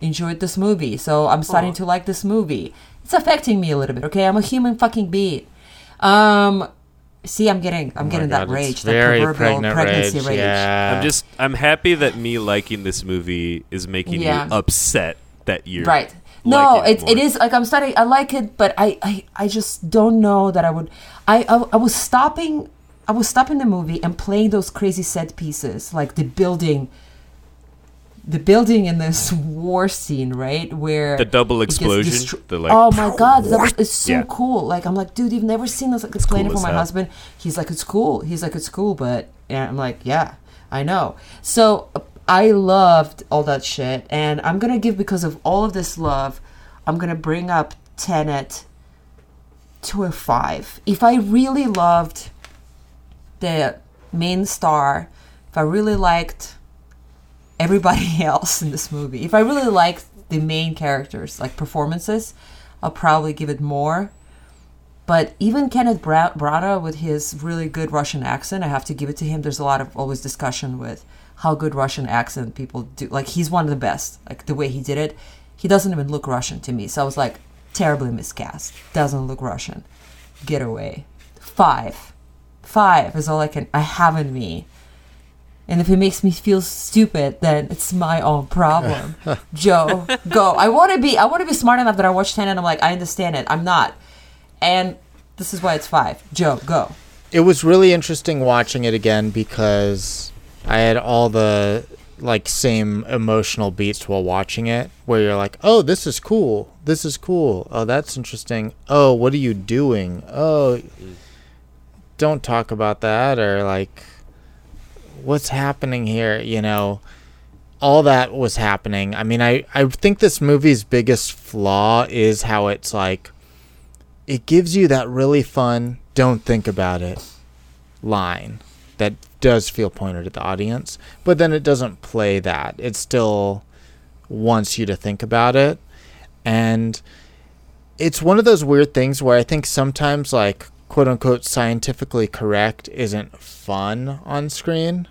enjoyed this movie, so I'm starting to like this movie. It's affecting me a little bit. Okay, I'm a human fucking being. See, I'm getting that rage, that proverbial pregnancy rage. Yeah. I'm happy that me liking this movie is making you upset that you're right. No, it is like I'm starting. I like it, but I just don't know that I would. I was stopping the movie and playing those crazy set pieces, like the building. The building in this war scene, right, where the double explosion, oh my god, it's so cool. Like, I'm like, dude, you've never seen this. Like, explaining it for my husband. He's like, it's cool, but I'm like, yeah, I know. So I loved all that shit, and I'm gonna give, because of all of this love, I'm gonna bring up Tenet to a 5. If I really loved the main star, if I really liked everybody else in this movie, if I really liked the main characters, like, performances, I'll probably give it more. But even Kenneth Branagh, with his really good Russian accent, I have to give it to him. There's a lot of always discussion with how good Russian accent people do. Like, he's one of the best. Like, the way he did it, he doesn't even look Russian to me. So I was like, terribly miscast. Doesn't look Russian. Get away. 5 is all I have in me. And if it makes me feel stupid, then it's my own problem. Joe, go. I want to be smart enough that I watch Tenet and I'm like, I understand it. I'm not. And this is why it's 5. Joe, go. It was really interesting watching it again because I had all the like same emotional beats while watching it, where you're like, oh, this is cool, this is cool, oh, that's interesting, oh, what are you doing, oh, don't talk about that, or like, what's happening here, you know, all that was happening. I mean, I think this movie's biggest flaw is how it's like, it gives you that really fun, don't think about it line that does feel pointed at the audience, but then it doesn't play that. It still wants you to think about it. And it's one of those weird things where I think sometimes, like, quote unquote, scientifically correct isn't fun on screen.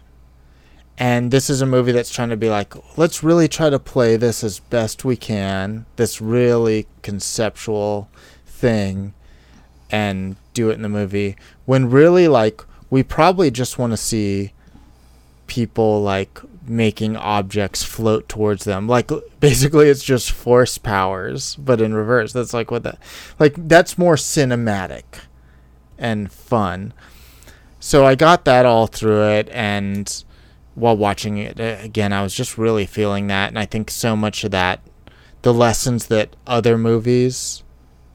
And this is a movie that's trying to be like, let's really try to play this as best we can, this really conceptual thing, and do it in the movie, when really, like, we probably just want to see people, like, making objects float towards them. Like, basically it's just force powers, but in reverse. That's like what that, like, that's more cinematic and fun. So I got that all through it, and while watching it again, I was just really feeling that. And I think so much of that, the lessons that other movies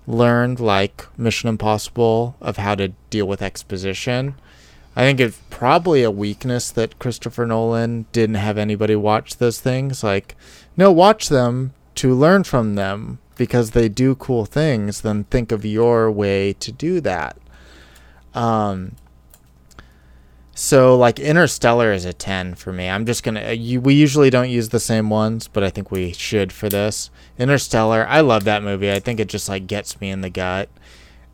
learned, like Mission Impossible, of how to deal with exposition, I think it's probably a weakness that Christopher Nolan didn't have anybody watch those things. Like, no, watch them to learn from them, because they do cool things. Then think of your way to do that. So, like, Interstellar is a 10 for me. I'm just going to... We usually don't use the same ones, but I think we should for this. Interstellar, I love that movie. I think it just, like, gets me in the gut.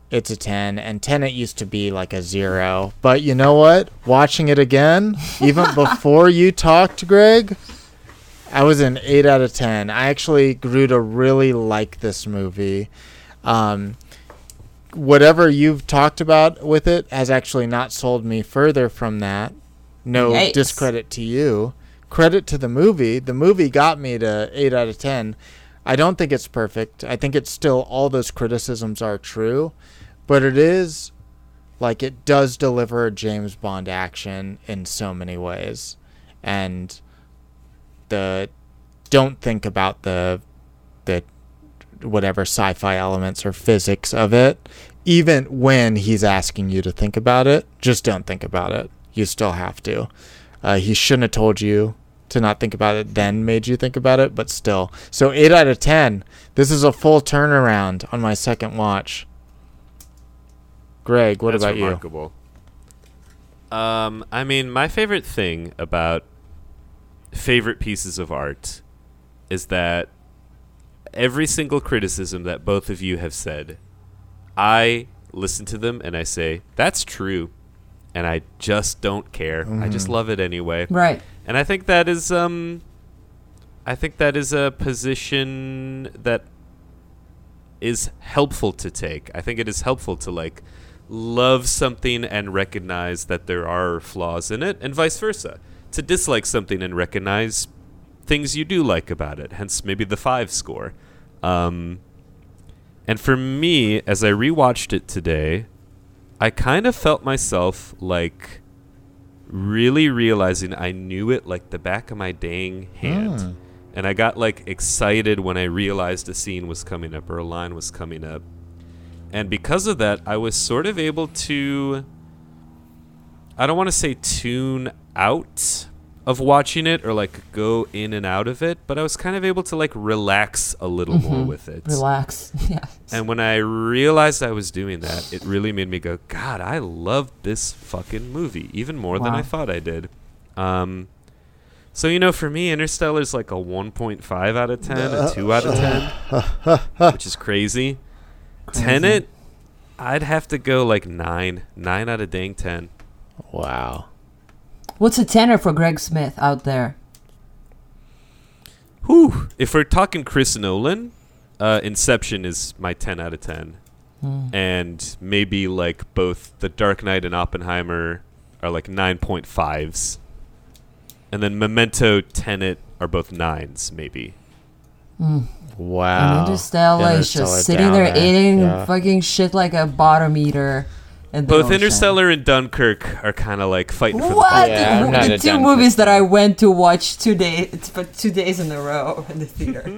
It's a 10. And Tenet used to be, like, a 0. But you know what? Watching it again, even before you talked, Greg, I was an 8 out of 10. I actually grew to really like this movie. Whatever you've talked about with it has actually not sold me further from that. No Yikes. Discredit to you. Credit to the movie. The movie got me to 8 out of 10. I don't think it's perfect. I think it's still, all those criticisms are true. But it is, like, it does deliver James Bond action in so many ways. And the, don't think about the whatever sci-fi elements or physics of it, even when he's asking you to think about it, just don't think about it. You still have to. He shouldn't have told you to not think about it, then made you think about it, but still. So 8 out of 10. This is a full turnaround on my second watch. Greg, what about remarkable. You? I mean, my favorite thing about favorite pieces of art is that every single criticism that both of you have said, I listen to them and I say, that's true. And I just don't care. Mm-hmm. I just love it anyway. Right. And I think that is a position that is helpful to take. I think it is helpful to, like, love something and recognize that there are flaws in it, and vice versa. To dislike something and recognize things you do like about it, hence maybe the 5 score. And for me, as I rewatched it today, I kind of felt myself, like, really realizing I knew it like the back of my dang hand. Mm. And I got, like, excited when I realized a scene was coming up or a line was coming up. And because of that, I was sort of able to, I don't want to say tune out of watching it or, like, go in and out of it, but I was kind of able to, like, relax a little more with it. Relax, yeah. And when I realized I was doing that, it really made me go, God, I love this fucking movie even more than I thought I did. So, you know, for me, Interstellar's like a 1.5 out of 10, a 2 out of 10, which is crazy. Tenet, I'd have to go like 9 out of dang 10. Wow. What's a tenor for Greg Smith out there? Whew. If we're talking Chris Nolan, Inception is my 10 out of 10. Mm. And maybe, like, both The Dark Knight and Oppenheimer are like 9.5s. And then Memento, Tenet are both 9s, maybe. Mm. Wow. And Interstellar is just sitting there eating fucking shit like a bottom eater. and the Both Interstellar and Dunkirk are kind of like fighting for the two movies that I went to watch two days in a row in the theater.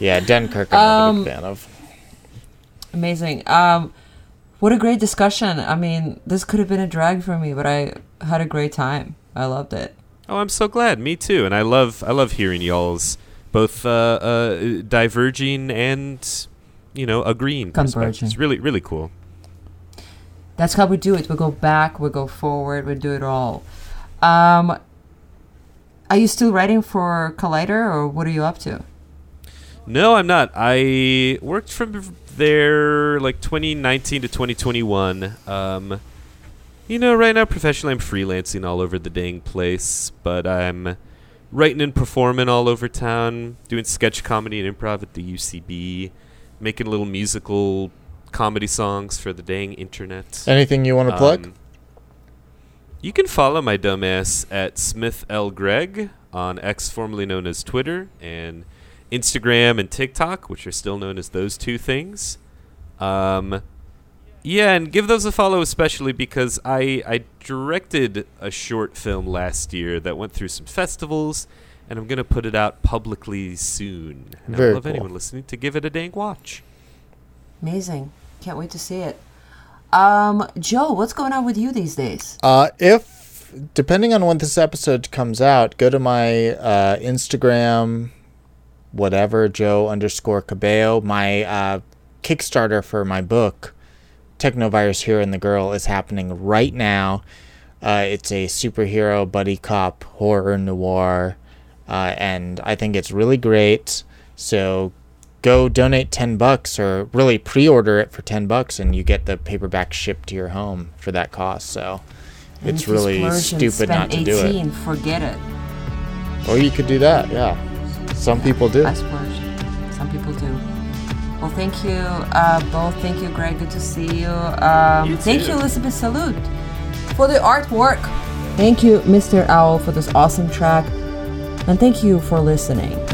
Yeah, Dunkirk I'm not a big fan of. Amazing. What a great discussion. I mean, this could have been a drag for me, but I had a great time. I loved it. Oh, I'm so glad. Me too. And I love hearing y'all's both diverging and, you know, agreeing. Converging. It's really, really cool. That's how we do it. We go back, we go forward, we do it all. Are you still writing for Collider, or what are you up to? No, I'm not. I worked from there like 2019 to 2021. You know, right now professionally I'm freelancing all over the dang place, but I'm writing and performing all over town, doing sketch comedy and improv at the UCB, making little musical comedy songs for the dang internet. Anything you want to plug? You can follow my dumb ass at Smith L. Greg on X, formerly known as Twitter, and Instagram and TikTok, which are still known as those two things. Yeah, and give those a follow, especially because I directed a short film last year that went through some festivals, and I'm going to put it out publicly soon. And I would love anyone listening to give it a dang watch. Amazing. Can't wait to see it. Joe, what's going on with you these days? Depending on when this episode comes out, go to my Instagram, whatever, Joe_Cabello. My Kickstarter for my book, Technovirus Hero and the Girl, is happening right now. It's a superhero buddy cop horror noir, and I think it's really great. So go donate $10, or really pre-order it for $10, and you get the paperback shipped to your home for that cost. So and it's really stupid not to do it. Forget it. Or you could do that, yeah. Some people do. I suppose. Some people do. Well, thank you both. Thank you, Greg. Good to see you. Thank you, Elizabeth Salute, for the artwork. Thank you, Mr. Owl, for this awesome track. And thank you for listening.